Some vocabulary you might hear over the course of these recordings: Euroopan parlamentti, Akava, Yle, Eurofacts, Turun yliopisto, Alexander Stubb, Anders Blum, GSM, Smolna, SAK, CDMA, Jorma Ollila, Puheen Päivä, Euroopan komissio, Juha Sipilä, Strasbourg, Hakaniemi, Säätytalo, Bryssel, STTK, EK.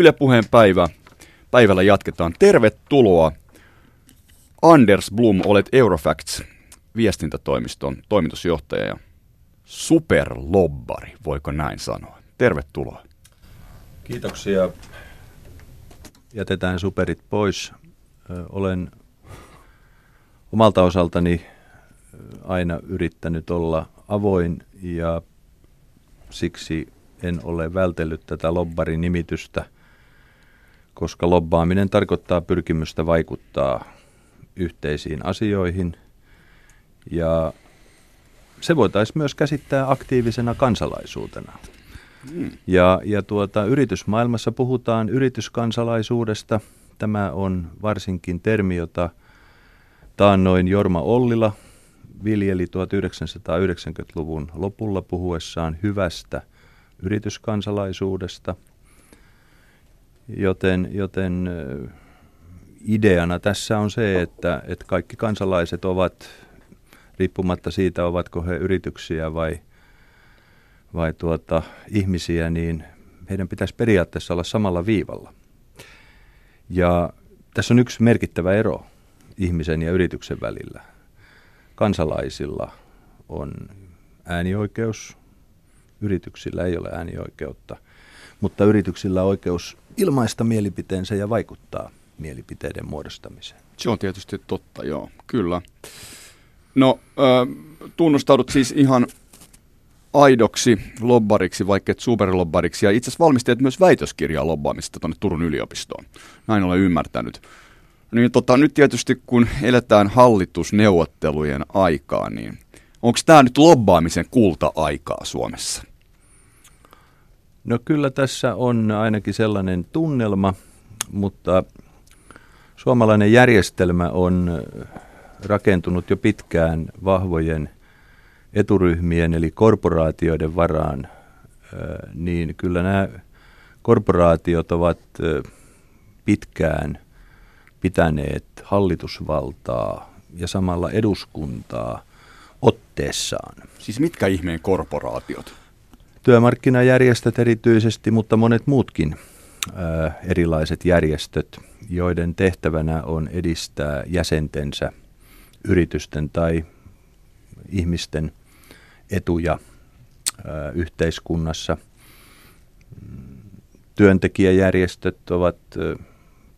Yle Puheen päivällä jatketaan. Tervetuloa. Anders Blum, olet Eurofacts viestintätoimiston toimitusjohtaja ja superlobbari, voiko näin sanoa. Tervetuloa. Kiitoksia. Jätetään superit pois. Olen omalta osaltani aina yrittänyt olla avoin ja siksi en ole vältellyt tätä lobbarinimitystä, koska lobbaaminen tarkoittaa pyrkimystä vaikuttaa yhteisiin asioihin ja se voitaisiin myös käsittää aktiivisena kansalaisuutena. Yritysmaailmassa puhutaan yrityskansalaisuudesta. Tämä on varsinkin termi, jota taannoin Jorma Ollila viljeli 1990-luvun lopulla puhuessaan hyvästä yrityskansalaisuudesta, joten ideana tässä on se, että kaikki kansalaiset ovat, riippumatta siitä ovatko he yrityksiä vai ihmisiä, niin heidän pitäisi periaatteessa olla samalla viivalla. Ja tässä on yksi merkittävä ero ihmisen ja yrityksen välillä. Kansalaisilla on äänioikeus, yrityksillä ei ole äänioikeutta, mutta yrityksillä on oikeus ilmaista mielipiteensä ja vaikuttaa mielipiteiden muodostamiseen. Se on tietysti totta, joo, kyllä. No, tunnustaudut siis ihan aidoksi lobbariksi, vaikka et superlobbariksi, ja itse asiassa valmisteet myös väitöskirjaa lobbaamisesta tuonne Turun yliopistoon. Näin olen ymmärtänyt. Niin, nyt tietysti kun eletään hallitusneuvottelujen aikaa, niin onko tämä nyt lobbaamisen kulta-aikaa Suomessa? No kyllä tässä on ainakin sellainen tunnelma, mutta suomalainen järjestelmä on rakentunut jo pitkään vahvojen eturyhmien eli korporaatioiden varaan, niin kyllä nämä korporaatiot ovat pitkään pitäneet hallitusvaltaa ja samalla eduskuntaa otteessaan. Siis mitkä ihmeen korporaatiot? Työmarkkinajärjestöt erityisesti, mutta monet muutkin erilaiset järjestöt, joiden tehtävänä on edistää jäsentensä yritysten tai ihmisten etuja yhteiskunnassa. Työntekijäjärjestöt ovat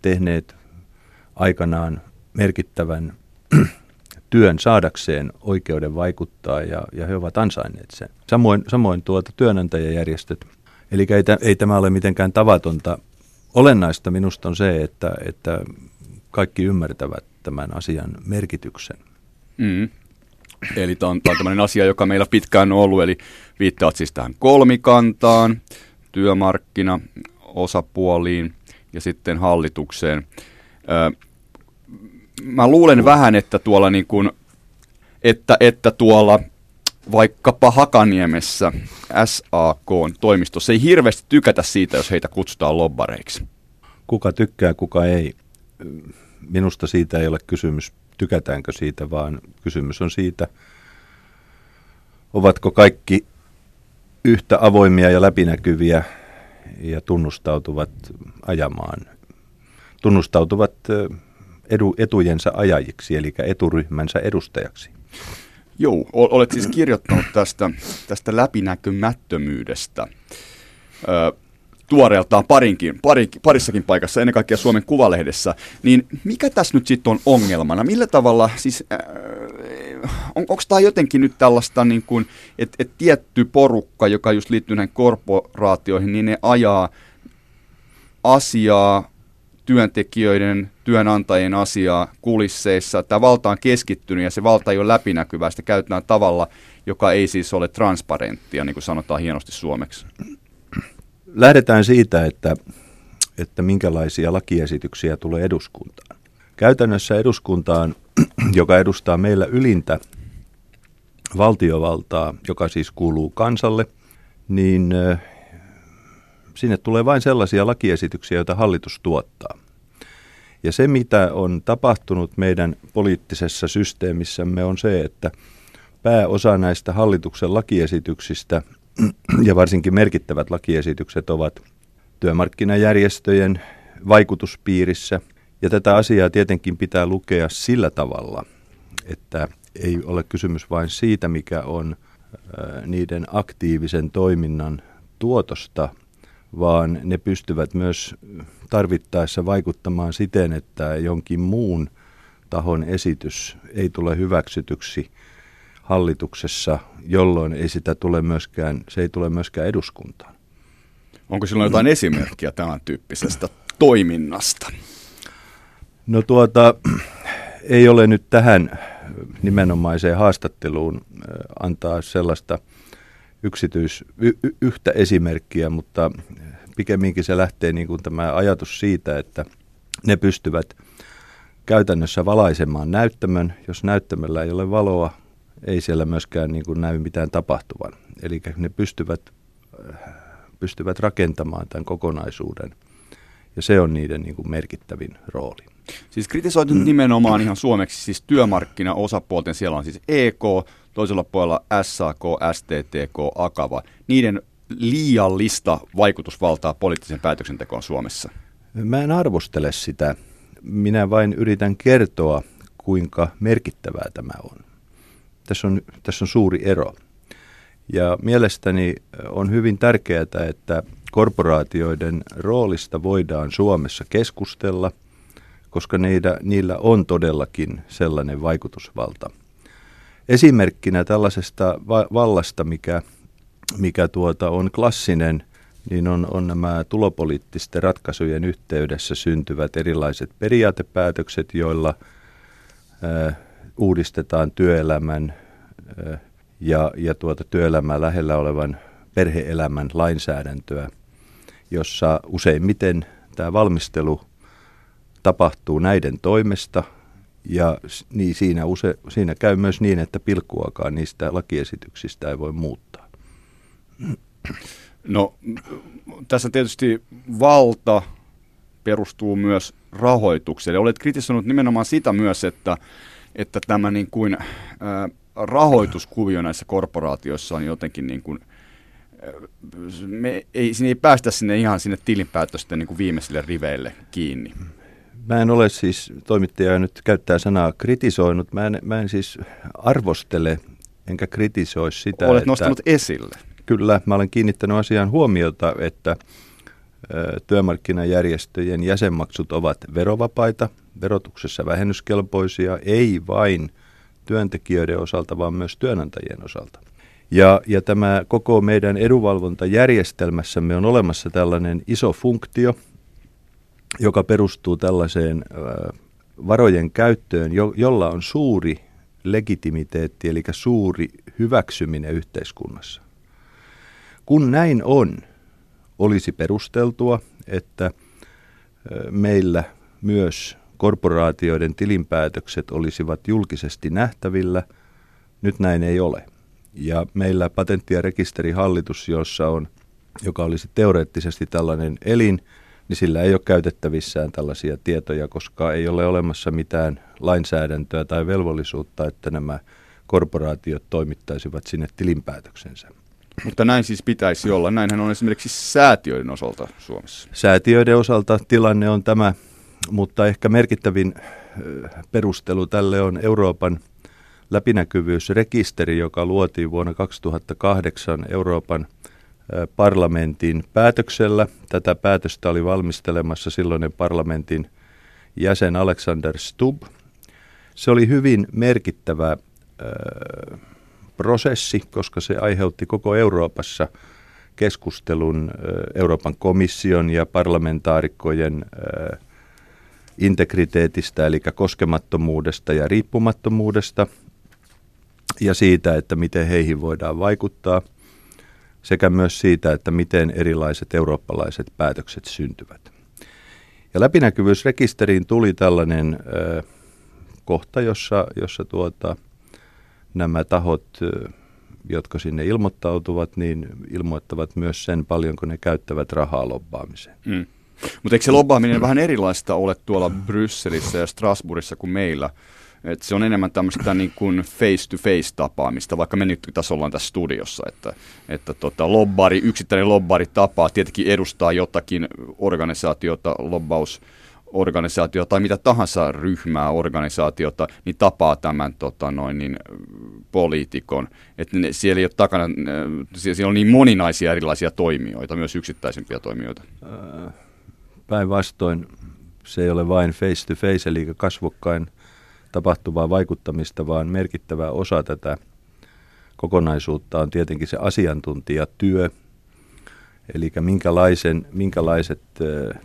tehneet aikanaan merkittävän työn saadakseen oikeuden vaikuttaa ja he ovat ansainneet sen. Samoin työnantajajärjestöt. Eli ei tämä ole mitenkään tavatonta. Olennaista minusta on se, että kaikki ymmärtävät tämän asian merkityksen. Mm. Eli tämä on tämmöinen asia, joka meillä pitkään on ollut, eli viittaat siis tähän kolmikantaan, työmarkkinaosapuoliin ja sitten hallitukseen. Mä luulen vähän, että tuolla, niin kun, että tuolla vaikkapa Hakaniemessä SAK:n toimistossa ei hirveästi tykätä siitä, jos heitä kutsutaan lobbareiksi. Kuka tykkää, kuka ei. Minusta siitä ei ole kysymys. Tykätäänkö siitä, vaan kysymys on siitä, ovatko kaikki yhtä avoimia ja läpinäkyviä ja tunnustautuvat etujensa ajajiksi, eli eturyhmänsä edustajaksi. Joo, olet siis kirjoittanut tästä läpinäkymättömyydestä tuoreeltaan parissakin paikassa, ennen kaikkea Suomen Kuvalehdessä, niin mikä tässä nyt sitten on ongelmana? Millä tavalla, siis onko tämä jotenkin nyt tällaista, niin kuin, että tietty porukka, joka just liittyy näihin korporaatioihin, niin ne ajaa asiaa, työntekijöiden, työnantajien asiaa kulisseissa. Tämä valta on keskittynyt ja se valta ei ole läpinäkyvää. Sitä käytetään tavalla, joka ei siis ole transparenttia, niin kuin sanotaan hienosti suomeksi. Lähdetään siitä, että minkälaisia lakiesityksiä tulee eduskuntaan. Käytännössä eduskuntaan, joka edustaa meillä ylintä valtiovaltaa, joka siis kuuluu kansalle, niin sinne tulee vain sellaisia lakiesityksiä, joita hallitus tuottaa. Ja se, mitä on tapahtunut meidän poliittisessa systeemissämme, on se, että pääosa näistä hallituksen lakiesityksistä ja varsinkin merkittävät lakiesitykset ovat työmarkkinajärjestöjen vaikutuspiirissä. Ja tätä asiaa tietenkin pitää lukea sillä tavalla, että ei ole kysymys vain siitä, mikä on niiden aktiivisen toiminnan tuotosta, vaan ne pystyvät myös tarvittaessa vaikuttamaan siten, että jonkin muun tahon esitys ei tule hyväksytyksi hallituksessa, jolloin ei sitä tule myöskään, se ei tule myöskään eduskuntaan. Onko silloin jotain esimerkkiä tämän tyyppisestä toiminnasta? No ei ole nyt tähän nimenomaiseen haastatteluun antaa sellaista yhtä esimerkkiä, mutta pikemminkin se lähtee niin kuin tämä ajatus siitä, että ne pystyvät käytännössä valaisemaan näyttämön. Jos näyttämöllä ei ole valoa, ei siellä myöskään niin kuin näy mitään tapahtuvan. Eli ne pystyvät rakentamaan tämän kokonaisuuden, ja se on niiden niin kuin merkittävin rooli. Siis kritisoit nyt nimenomaan ihan suomeksi siis työmarkkinaosapuolten, siellä on siis EK, toisella puolella SAK, STTK, Akava, niiden liiallista vaikutusvaltaa poliittiseen päätöksentekoon Suomessa. Mä en arvostele sitä, minä vain yritän kertoa, kuinka merkittävää tämä on. Tässä on suuri ero. Ja mielestäni on hyvin tärkeää, että korporaatioiden roolista voidaan Suomessa keskustella, koska niillä on todellakin sellainen vaikutusvalta. Esimerkkinä tällaisesta vallasta, mikä on klassinen, niin on nämä tulopoliittisten ratkaisujen yhteydessä syntyvät erilaiset periaatepäätökset, joilla uudistetaan työelämän ja työelämää lähellä olevan perhe-elämän lainsäädäntöä, jossa useimmiten tämä valmistelu tapahtuu näiden toimesta, ja niin siinä käy myös niin, että pilkkuakaan niistä lakiesityksistä ei voi muuttaa. No, tässä tietysti valta perustuu myös rahoitukselle. Olet kritisoinut nimenomaan sitä myös, että tämä niin kuin rahoituskuvio näissä korporaatioissa on jotenkin niin kuin, ei päästä sinne ihan sinne tilinpäätösten niin kuin viimeisille riveille kiinni. Mä en ole siis, toimittaja nyt käyttää sanaa kritisoinut, mä en siis arvostele enkä kritisoi sitä. Olet nostanut esille. Kyllä, mä olen kiinnittänyt asiaan huomiota, että työmarkkinajärjestöjen jäsenmaksut ovat verovapaita, verotuksessa vähennyskelpoisia, ei vain työntekijöiden osalta, vaan myös työnantajien osalta. Ja tämä koko meidän edunvalvontajärjestelmässämme on olemassa tällainen iso funktio, joka perustuu tällaiseen varojen käyttöön, jolla on suuri legitimiteetti, eli suuri hyväksyminen yhteiskunnassa. Kun näin on, olisi perusteltua, että meillä myös korporaatioiden tilinpäätökset olisivat julkisesti nähtävillä. Nyt näin ei ole. Ja meillä patentti- ja rekisterihallitus, joka olisi teoreettisesti tällainen elin, niin sillä ei ole käytettävissään tällaisia tietoja, koska ei ole olemassa mitään lainsäädäntöä tai velvollisuutta, että nämä korporaatiot toimittaisivat sinne tilinpäätöksensä. Mutta näin siis pitäisi olla. Näinhän on esimerkiksi säätiöiden osalta Suomessa. Säätiöiden osalta tilanne on tämä, mutta ehkä merkittävin perustelu tälle on Euroopan läpinäkyvyysrekisteri, joka luotiin vuonna 2008 Euroopan parlamentin päätöksellä. Tätä päätöstä oli valmistelemassa silloinen parlamentin jäsen Alexander Stubb. Se oli hyvin merkittävä prosessi, koska se aiheutti koko Euroopassa keskustelun Euroopan komission ja parlamentaarikkojen integriteetistä, eli koskemattomuudesta ja riippumattomuudesta, ja siitä, että miten heihin voidaan vaikuttaa, sekä myös siitä, että miten erilaiset eurooppalaiset päätökset syntyvät. Ja läpinäkyvyysrekisteriin tuli tällainen kohta, jossa nämä tahot, jotka sinne ilmoittautuvat, niin ilmoittavat myös sen, paljonko ne käyttävät rahaa lobbaamiseen. Mutta eikö se lobbaaminen vähän erilaista ole tuolla Brysselissä ja Strasbourgissa kuin meillä? Että se on enemmän tämmöistä niin kuin face-to-face-tapaamista, vaikka me nyt tässä ollaan tässä studiossa, että lobbari, yksittäinen lobbari tapaa, tietenkin edustaa jotakin organisaatiota, lobbausorganisaatiota tai mitä tahansa ryhmää organisaatiota, niin tapaa tämän poliitikon. Että siellä ei ole takana, siellä on niin moninaisia erilaisia toimijoita, myös yksittäisempiä toimijoita. Päinvastoin se ei ole vain face-to-face, eli kasvokkain tapahtuvaa vaikuttamista, vaan merkittävä osa tätä kokonaisuutta on tietenkin se asiantuntijatyö, eli minkälaiset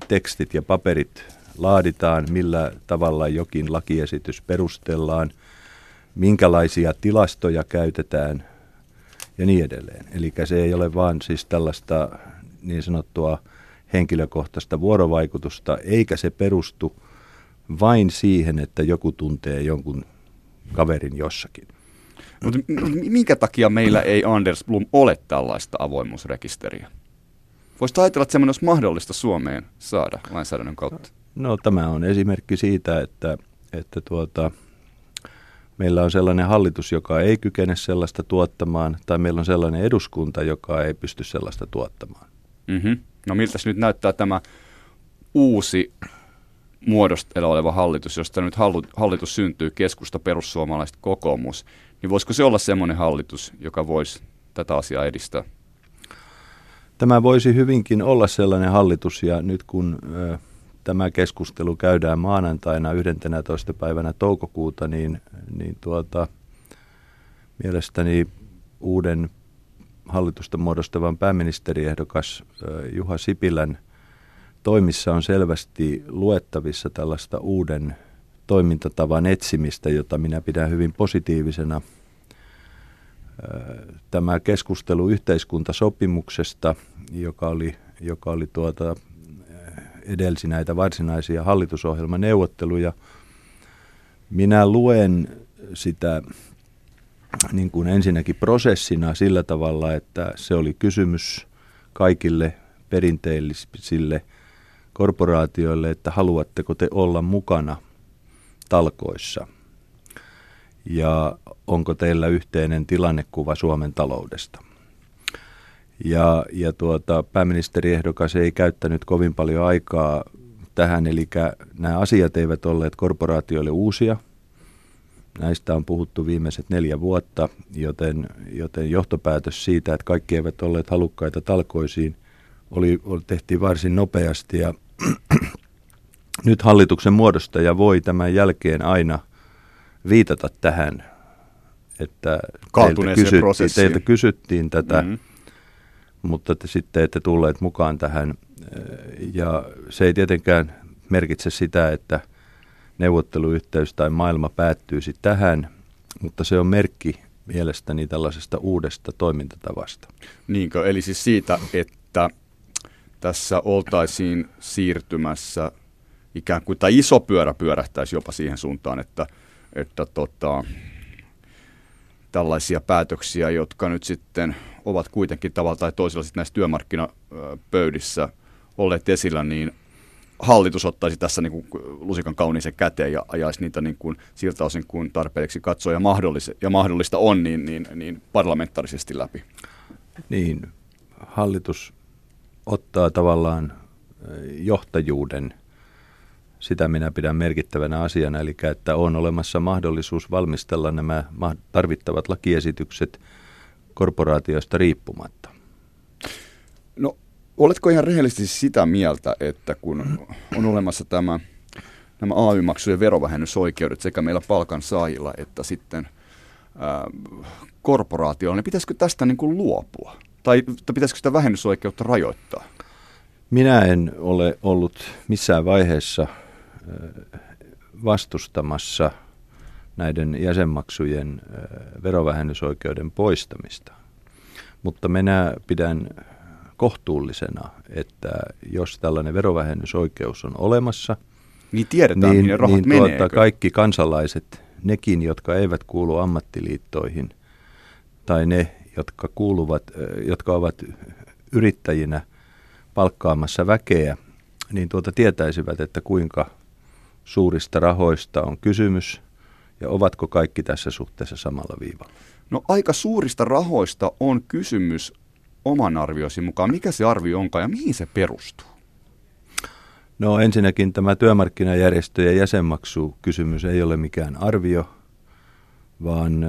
tekstit ja paperit laaditaan, millä tavalla jokin lakiesitys perustellaan, minkälaisia tilastoja käytetään ja niin edelleen. Eli se ei ole vaan siis tällaista niin sanottua henkilökohtaista vuorovaikutusta, eikä se perustu vain siihen, että joku tuntee jonkun kaverin jossakin. Mutta minkä takia meillä ei, Anders Blum, ole tällaista avoimuusrekisteriä? Voisitko ajatella, että semmoinen olisi mahdollista Suomeen saada lainsäädännön kautta? No tämä on esimerkki siitä, että meillä on sellainen hallitus, joka ei kykene sellaista tuottamaan, tai meillä on sellainen eduskunta, joka ei pysty sellaista tuottamaan. Mm-hmm. No miltäs nyt näyttää tämä uusi muodostella oleva hallitus, josta nyt hallitus syntyy, keskusta, perussuomalaiset, kokoomus, niin voisiko se olla semmoinen hallitus, joka voisi tätä asiaa edistää? Tämä voisi hyvinkin olla sellainen hallitus, ja nyt kun tämä keskustelu käydään maanantaina 11. päivänä toukokuuta, niin mielestäni uuden hallitusta muodostavan pääministeriehdokas Juha Sipilän toimissa on selvästi luettavissa tällaista uuden toimintatavan etsimistä, jota minä pidän hyvin positiivisena. Tämä keskustelu yhteiskuntasopimuksesta, joka oli edelsi näitä varsinaisia hallitusohjelmaneuvotteluja, minä luen sitä niin kuin ensinnäkin prosessina sillä tavalla, että se oli kysymys kaikille perinteellisille korporaatioille, että haluatteko te olla mukana talkoissa ja onko teillä yhteinen tilannekuva Suomen taloudesta. Ja pääministeriehdokas ei käyttänyt kovin paljon aikaa tähän, eli nämä asiat eivät olleet korporaatioille uusia. Näistä on puhuttu viimeiset 4 vuotta, joten johtopäätös siitä, että kaikki eivät olleet halukkaita talkoisiin, tehtiin varsin nopeasti, ja nyt hallituksen muodostaja voi tämän jälkeen aina viitata tähän, että teiltä kysyttiin tätä, mutta te sitten ette tulleet mukaan tähän, ja se ei tietenkään merkitse sitä, että neuvotteluyhteys tai maailma päättyisi tähän, mutta se on merkki mielestäni tällaisesta uudesta toimintatavasta. Niinkö, eli siis siitä, että tässä oltaisiin siirtymässä ikään kuin, tai iso pyörä pyörähtäisi jopa siihen suuntaan, että tällaisia päätöksiä, jotka nyt sitten ovat kuitenkin tavalla tai toisella sitten näissä työmarkkinapöydissä olleet esillä, niin hallitus ottaisi tässä niin kuin lusikan kauniisen käteen ja ajaisi niitä niin kuin siltä osin kuin tarpeeksi katsoo ja mahdollista on, niin parlamentaarisesti läpi. Niin, hallitus ottaa tavallaan johtajuuden, sitä minä pidän merkittävänä asiana, eli että on olemassa mahdollisuus valmistella nämä tarvittavat lakiesitykset korporaatioista riippumatta. No, oletko ihan rehellisesti sitä mieltä, että kun on olemassa nämä AY-maksujen verovähennysoikeudet sekä meillä palkansaajilla että sitten korporaatioilla, niin pitäisikö tästä niin kuin luopua? Tai pitäisikö sitä vähennysoikeutta rajoittaa? Minä en ole ollut missään vaiheessa vastustamassa näiden jäsenmaksujen verovähennysoikeuden poistamista, mutta minä pidän kohtuullisena, että jos tällainen verovähennysoikeus on olemassa, niin tiedetään, minne rahat meneekö. Kaikki kansalaiset, nekin, jotka eivät kuulu ammattiliittoihin tai ne, jotka kuuluvat, jotka ovat yrittäjinä palkkaamassa väkeä, niin tietäisivät, että kuinka suurista rahoista on kysymys ja ovatko kaikki tässä suhteessa samalla viivalla? No aika suurista rahoista on kysymys oman arviosi mukaan. Mikä se arvio onkaan ja mihin se perustuu? No ensinnäkin tämä työmarkkinajärjestöjen jäsenmaksukysymys ei ole mikään arvio, vaan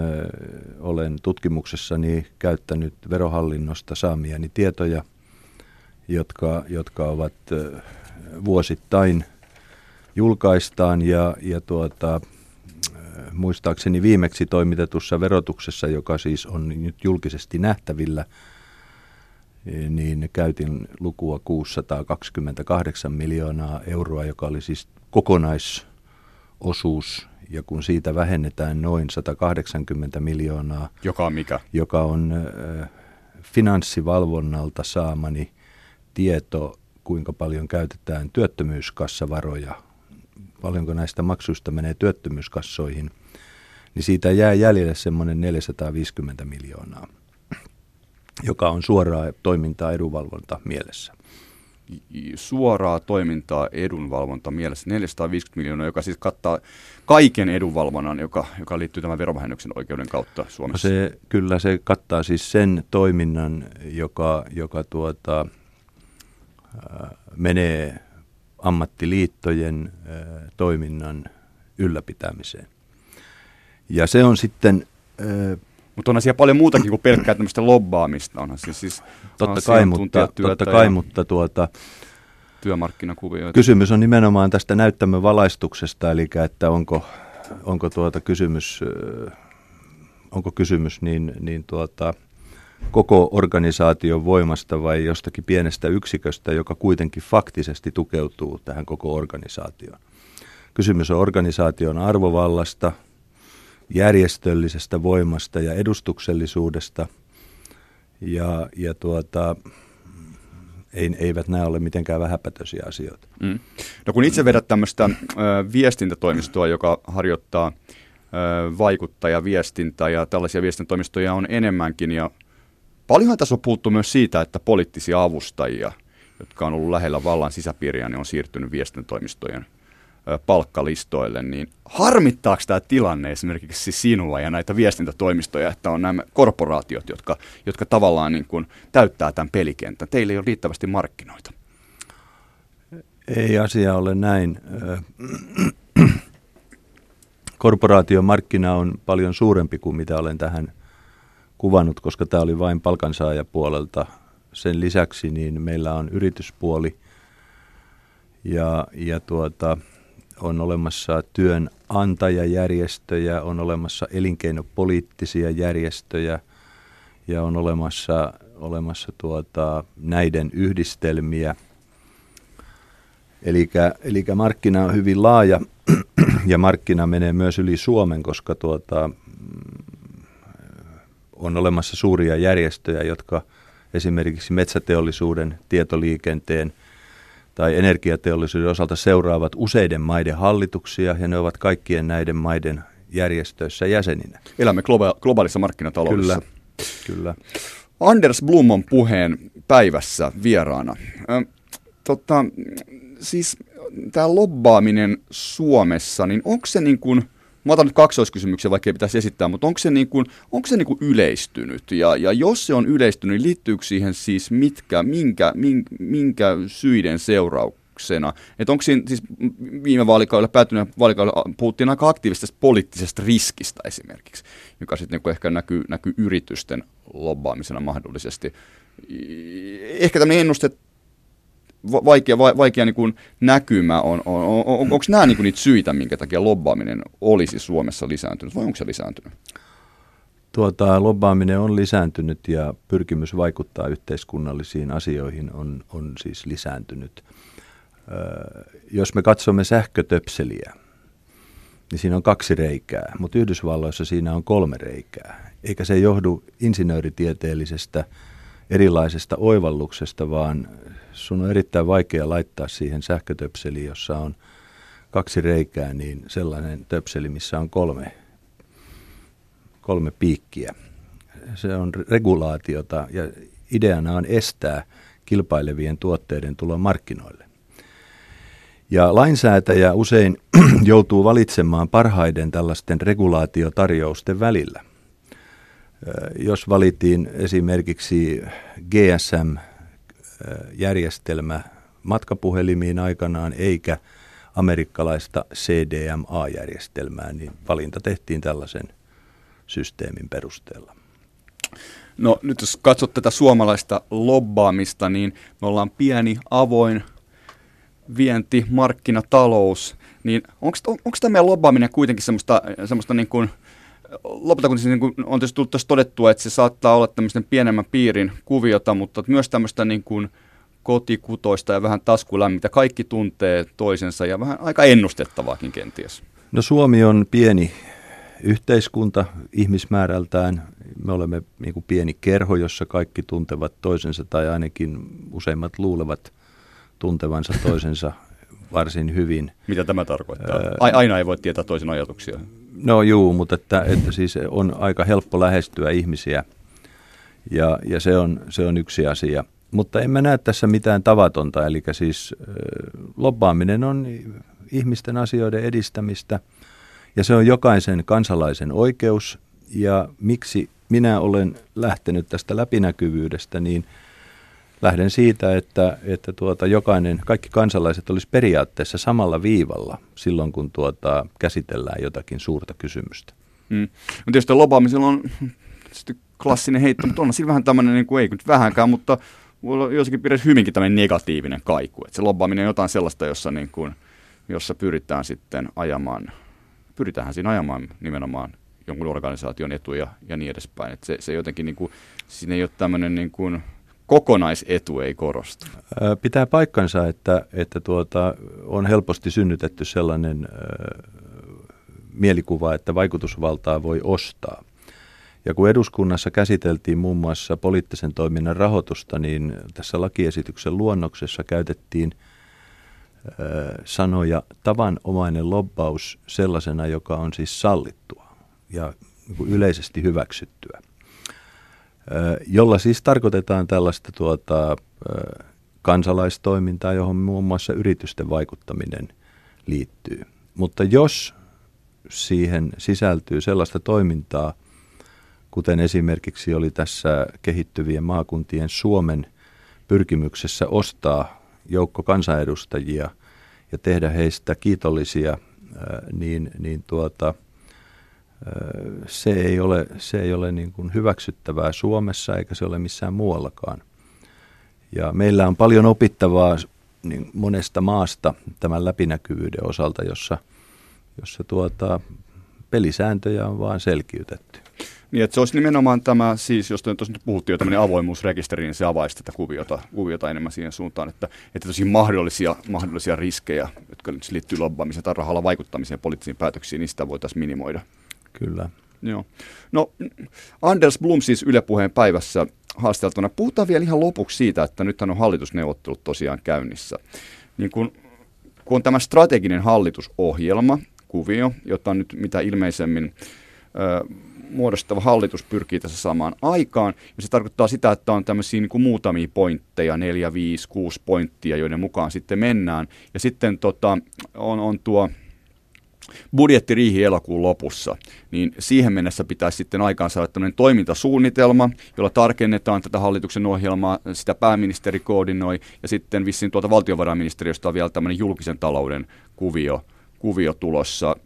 olen tutkimuksessani käyttänyt verohallinnosta saamiani tietoja, jotka ovat vuosittain julkaistaan ja muistaakseni viimeksi toimitetussa verotuksessa, joka siis on nyt julkisesti nähtävillä, niin käytin lukua 628 miljoonaa euroa, joka oli siis kokonaisosuus, ja kun siitä vähennetään noin 180 miljoonaa, joka on mikä? Joka on finanssivalvonnalta saamani tieto, kuinka paljon käytetään työttömyyskassavaroja, paljonko näistä maksuista menee työttömyyskassoihin, niin siitä jää jäljelle semmoinen 450 miljoonaa, joka on suoraa toimintaa edunvalvonta mielessä. Suoraa toimintaa edunvalvonta mielessä 450 miljoonaa, joka siis kattaa kaiken edunvalvonnan, joka liittyy tämän verovähennyksen oikeuden kautta Suomessa. Se kattaa siis sen toiminnan, joka menee ammattiliittojen toiminnan ylläpitämiseen. Ja se on sitten... Mutta onhan siellä paljon muutakin kuin pelkkää tämmöistä lobbaamista. Onhan siis totta kai, mutta työmarkkinakuvioita. Kysymys on nimenomaan tästä näyttämön valaistuksesta, eli että onko kysymys koko organisaation voimasta vai jostakin pienestä yksiköstä, joka kuitenkin faktisesti tukeutuu tähän koko organisaatioon. Kysymys on organisaation arvovallasta, järjestöllisestä voimasta ja edustuksellisuudesta, ja eivät nämä ole mitenkään vähäpätöisiä asioita. Mm. No kun itse vedät tämmöistä viestintätoimistoa, joka harjoittaa vaikuttajaviestintää, ja tällaisia viestintätoimistoja on enemmänkin, ja paljonhan tässä on puhuttu myös siitä, että poliittisia avustajia, jotka on ollut lähellä vallan sisäpiiriä, niin on siirtynyt viestintätoimistojen palkkalistoille, niin harmittaako tämä tilanne esimerkiksi sinua ja näitä viestintätoimistoja, että on nämä korporaatiot, jotka tavallaan niin kuin täyttää tämän pelikentän? Teillä ei ole riittävästi markkinoita. Ei asia ole näin. Korporaatiomarkkina on paljon suurempi kuin mitä olen tähän kuvannut, koska tämä oli vain palkansaajapuolelta. Sen lisäksi niin meillä on yrityspuoli ja on olemassa työnantajajärjestöjä, on olemassa elinkeinopoliittisia järjestöjä ja on olemassa näiden yhdistelmiä. Eli markkina on hyvin laaja ja markkina menee myös yli Suomen, koska on olemassa suuria järjestöjä, jotka esimerkiksi metsäteollisuuden, tietoliikenteen tai energiateollisuuden osalta seuraavat useiden maiden hallituksia, ja ne ovat kaikkien näiden maiden järjestöissä jäseninä. Elämme globaalissa markkinataloudessa. Kyllä. Anders Blum on Puheen Päivässä vieraana. Siis tämä lobbaaminen Suomessa, niin onko se niin kuin... Mä otan nyt kaksoiskysymyksiä, vaikka ei pitäisi esittää, mutta onko se yleistynyt? Ja jos se on yleistynyt, niin liittyykö siihen siis minkä syiden seurauksena? Että onko siinä siis viime vaalikaudella, päättyneellä vaalikaudella puhuttiin aika aktiivisesta poliittisesta riskistä esimerkiksi, joka sitten niin ehkä näkyy yritysten lobbaamisena mahdollisesti. Ehkä tämmöinen ennuste, vaikea niin kuin näkymä on. Onko nämä niin kuin niitä syitä, minkä takia lobbaaminen olisi Suomessa lisääntynyt, vai onko se lisääntynyt? Lobbaaminen on lisääntynyt ja pyrkimys vaikuttaa yhteiskunnallisiin asioihin on siis lisääntynyt. Jos me katsomme sähkötöpseliä, niin siinä on 2 reikää, mutta Yhdysvalloissa siinä on 3 reikää. Eikä se johdu insinööritieteellisestä erilaisesta oivalluksesta, vaan sun on erittäin vaikea laittaa siihen sähkötöpseliin, jossa on 2 reikää, niin sellainen töpseli, missä on kolme piikkiä. Se on regulaatiota ja ideana on estää kilpailevien tuotteiden tulo markkinoille. Ja lainsäätäjä usein joutuu valitsemaan parhaiden tällaisten regulaatiotarjousten välillä. Jos valittiin esimerkiksi GSM-järjestelmä matkapuhelimiin aikanaan eikä amerikkalaista CDMA-järjestelmää, niin valinta tehtiin tällaisen systeemin perusteella. No nyt jos katsot tätä suomalaista lobbaamista, niin me ollaan pieni, avoin vienti, markkinatalous, niin onko tämä meidän lobbaaminen kuitenkin semmoista niin kuin, lopulta kun niin kuin on tietysti tullut tässä todettua, että se saattaa olla tämmöisen pienemmän piirin kuviota, mutta myös tämmöistä niin kuin kotikutoista ja vähän taskulämmintä, kaikki tuntee toisensa ja vähän aika ennustettavaakin kenties. No Suomi on pieni yhteiskunta ihmismäärältään. Me olemme niin kuin pieni kerho, jossa kaikki tuntevat toisensa tai ainakin useimmat luulevat tuntevansa toisensa varsin hyvin. Mitä tämä tarkoittaa? Aina ei voi tietää toisen ajatuksia. No juu, mutta että siis on aika helppo lähestyä ihmisiä ja se on yksi asia. Mutta en mä näe tässä mitään tavatonta, eli siis lobbaaminen on ihmisten asioiden edistämistä ja se on jokaisen kansalaisen oikeus. Ja miksi minä olen lähtenyt tästä läpinäkyvyydestä, niin lähden siitä, että kaikki kansalaiset olisi periaatteessa samalla viivalla silloin, kun käsitellään jotakin suurta kysymystä. Mm. Mutta tietysti lobbaamisella on klassinen heitto, mutta onhan siinä vähän tämmöinen, niin kuin ei nyt vähänkään, mutta voi olla jossakin piirissä hyvinkin tämmöinen negatiivinen kaiku. Että se lobbaaminen on jotain sellaista, jossa pyritään sitten ajamaan nimenomaan jonkun organisaation etuja ja niin edespäin. Että se jotenkin, niin kuin, siinä ei ole tämmöinen niin kuin kokonaisetu ei korostu. Pitää paikkansa, että on helposti synnytetty sellainen mielikuva, että vaikutusvaltaa voi ostaa. Ja kun eduskunnassa käsiteltiin muun muassa poliittisen toiminnan rahoitusta, niin tässä lakiesityksen luonnoksessa käytettiin sanoja tavanomainen lobbaus sellaisena, joka on siis sallittua ja yleisesti hyväksyttyä, jolla siis tarkoitetaan tällaista kansalaistoimintaa, johon muun muassa yritysten vaikuttaminen liittyy. Mutta jos siihen sisältyy sellaista toimintaa, kuten esimerkiksi oli tässä kehittyvien maakuntien Suomen pyrkimyksessä ostaa joukko kansanedustajia ja tehdä heistä kiitollisia, se ei ole niin kuin hyväksyttävää Suomessa eikä se ole missään muuallakaan. Ja meillä on paljon opittavaa niin monesta maasta tämän läpinäkyvyyden osalta, jossa pelisääntöjä on vaan selkiytetty. Niin, että se olisi nimenomaan tämä, siis jos tuossa nyt puhuttiin jo tämmöinen avoimuusrekisteri, niin se avaisi tätä kuviota enemmän siihen suuntaan, että tosi mahdollisia riskejä, jotka nyt liittyy lobbaamiseen tai rahalla vaikuttamiseen ja poliittisiin päätöksiin, niin sitä voitaisiin minimoida. Kyllä. Joo. No, Anders Blum siis Yle Puheen päivässä haasteltuna. Puhutaan vielä ihan lopuksi siitä, että nythän on hallitusneuvottelut tosiaan käynnissä. Niin kun on tämä strateginen hallitusohjelma, kuvio, jota nyt mitä ilmeisemmin muodostava hallitus pyrkii tässä samaan aikaan, ja se tarkoittaa sitä, että on tämmöisiä niin kuin muutamia pointteja, 4, 5, 6 pointtia, joiden mukaan sitten mennään, ja sitten on tuo budjettiriihi elokuun lopussa, niin siihen mennessä pitäisi sitten aikaan saada tämmöinen toimintasuunnitelma, jolla tarkennetaan tätä hallituksen ohjelmaa, sitä pääministeri koordinoi, ja sitten vissiin valtiovarainministeriöstä on vielä tämmöinen julkisen talouden kuvio tulossa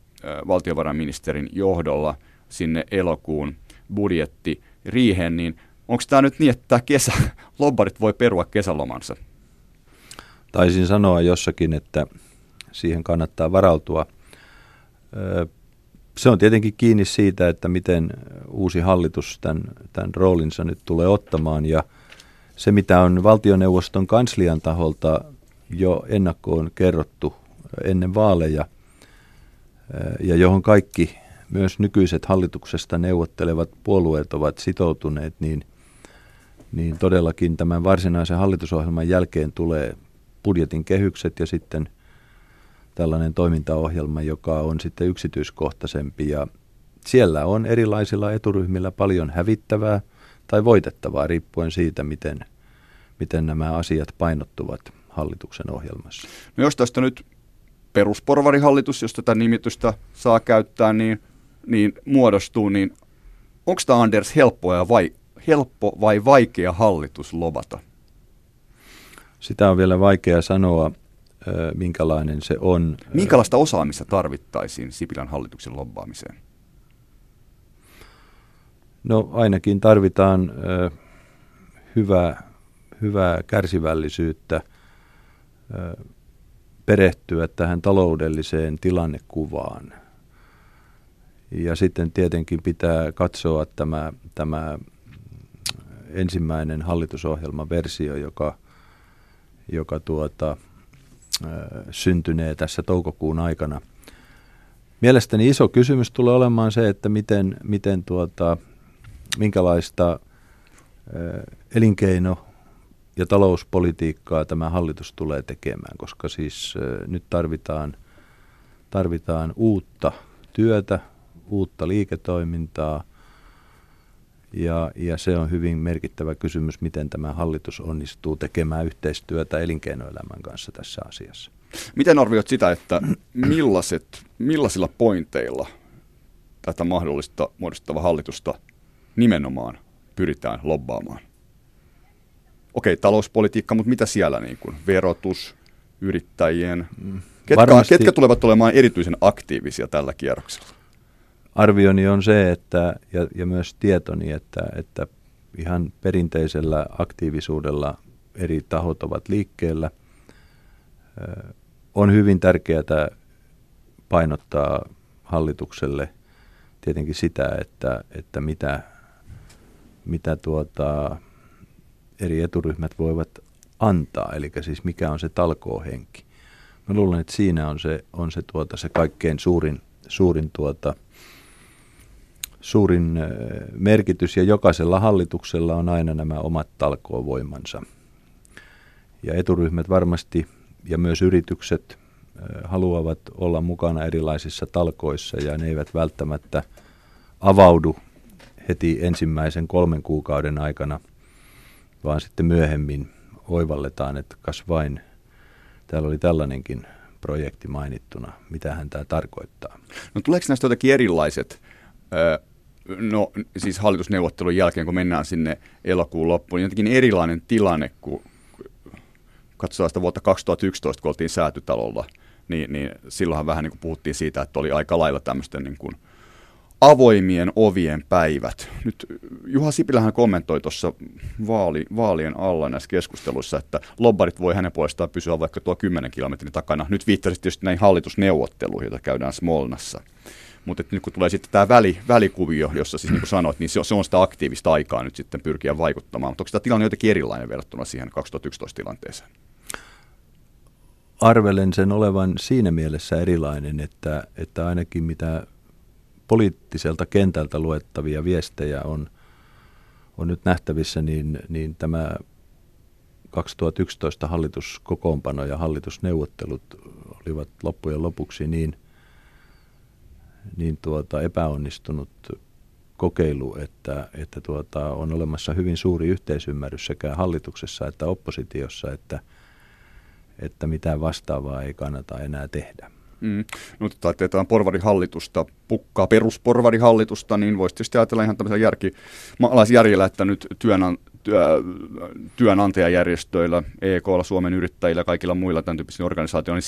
valtiovarainministerin johdolla, sinne elokuun budjettiriihen, niin onko tämä nyt niin, että lobbarit voi perua kesälomansa? Taisin sanoa jossakin, että siihen kannattaa varautua. Se on tietenkin kiinni siitä, että miten uusi hallitus tämän roolinsa nyt tulee ottamaan, ja se mitä on valtioneuvoston kanslian taholta jo ennakkoon kerrottu ennen vaaleja, ja johon kaikki myös nykyiset hallituksesta neuvottelevat puolueet ovat sitoutuneet, niin todellakin tämän varsinaisen hallitusohjelman jälkeen tulee budjetin kehykset ja sitten tällainen toimintaohjelma, joka on sitten yksityiskohtaisempi. Ja siellä on erilaisilla eturyhmillä paljon hävittävää tai voitettavaa, riippuen siitä, miten nämä asiat painottuvat hallituksen ohjelmassa. No jos tästä nyt perusporvarihallitus, jos tätä nimitystä saa käyttää, niin muodostuu, niin onko tämä, Anders, helppo vai vaikea hallitus lobata? Sitä on vielä vaikea sanoa, minkälainen se on. Minkälaista osaamista tarvittaisiin Sipilän hallituksen lobbaamiseen? No ainakin tarvitaan hyvää kärsivällisyyttä perehtyä tähän taloudelliseen tilannekuvaan. Ja sitten tietenkin pitää katsoa tämä ensimmäinen hallitusohjelmaversio, joka syntynee tässä toukokuun aikana. Mielestäni iso kysymys tulee olemaan se, että minkälaista elinkeino- ja talouspolitiikkaa tämä hallitus tulee tekemään, koska siis nyt tarvitaan uutta työtä, uutta liiketoimintaa, ja se on hyvin merkittävä kysymys, miten tämä hallitus onnistuu tekemään yhteistyötä elinkeinoelämän kanssa tässä asiassa. Miten arvioit sitä, että millaisilla pointeilla tätä mahdollista muodostavaa hallitusta nimenomaan pyritään lobbaamaan? Okei, talouspolitiikka, mutta mitä siellä verotus, yrittäjien? Ketkä tulevat olemaan erityisen aktiivisia tällä kierroksella? Arvioni on se, että, ja myös tietoni, että ihan perinteisellä aktiivisuudella eri tahot ovat liikkeellä. On hyvin tärkeää painottaa hallitukselle tietenkin sitä, että mitä eri eturyhmät voivat antaa, eli siis mikä on se talkoohenki. Mä luulen, että siinä on se kaikkein suurin merkitys, ja jokaisella hallituksella on aina nämä omat talkoovoimansa. Ja eturyhmät varmasti ja myös yritykset haluavat olla mukana erilaisissa talkoissa, ja ne eivät välttämättä avaudu heti ensimmäisen 3 kuukauden aikana, vaan sitten myöhemmin oivalletaan, että kas vain, täällä oli tällainenkin projekti mainittuna. Mitähän tämä tarkoittaa? No tuleeko näistä jotakin erilaiset, siis hallitusneuvottelun jälkeen, kun mennään sinne elokuun loppuun, niin jotenkin erilainen tilanne, kun katsotaan sitä vuotta 2011, kun oltiin Säätytalolla, niin silloinhan vähän puhuttiin siitä, että oli aika lailla tämmöisten avoimien ovien päivät. Nyt Juha Sipilähän kommentoi tuossa vaalien alla näissä keskusteluissa, että lobbarit voi hänen puolestaan pysyä vaikka tuo 10 kilometrin takana. Nyt viittasit tietysti näihin hallitusneuvotteluihin, joita käydään Smolnassa. Mutta nyt kun tulee sitten tämä välikuvio, jossa siis niin kuin sanoit, niin se on sitä aktiivista aikaa nyt sitten pyrkiä vaikuttamaan. Mutta onko tämä tilanne jotenkin erilainen verrattuna siihen 2011 tilanteeseen? Arvelen sen olevan siinä mielessä erilainen, että ainakin mitä poliittiselta kentältä luettavia viestejä on nyt nähtävissä, niin tämä 2011 hallituskokoonpano ja hallitusneuvottelut olivat loppujen lopuksi niin epäonnistunut kokeilu, että on olemassa hyvin suuri yhteisymmärrys sekä hallituksessa että oppositiossa, että mitään vastaavaa ei kannata enää tehdä. Nyt taitaa porvarihallitusta, pukkaa perusporvarihallitusta, niin voisi tietysti ajatella ihan tämmöisellä maalaisjärjellä, että nyt työnantajajärjestöillä, EK:lla, Suomen yrittäjillä ja kaikilla muilla tämän tyyppisillä organisaatioilla,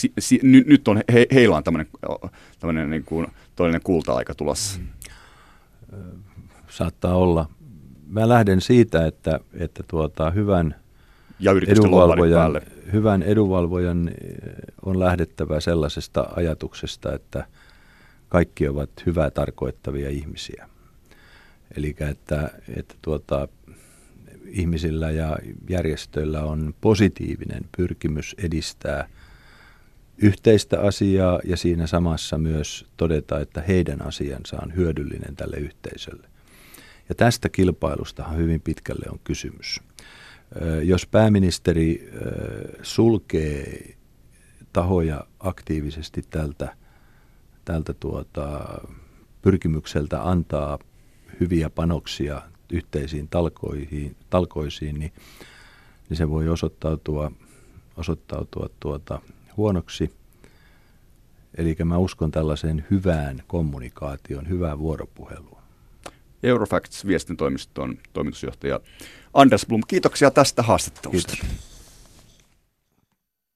niin nyt on heillä on tämmöinen toinen kulta-aika tulossa. Saattaa olla. Mä lähden siitä, että hyvän edunvalvojan on lähdettävä sellaisesta ajatuksesta, että kaikki ovat hyvää tarkoittavia ihmisiä. Eli että ihmisillä ja järjestöillä on positiivinen pyrkimys edistää yhteistä asiaa ja siinä samassa myös todeta, että heidän asiansa on hyödyllinen tälle yhteisölle. Ja tästä kilpailustahan hyvin pitkälle on kysymys. Jos pääministeri sulkee tahoja aktiivisesti tältä pyrkimykseltä antaa hyviä panoksia yhteisiin talkoisiin, niin se voi osoittautua huonoksi Eli mä uskon tällaiseen hyvään kommunikaatioon, hyvään vuoropuheluun. Eurofacts-viestintoimiston toimitusjohtaja Anders Blum, kiitoksia tästä haastattelusta. Kiitos.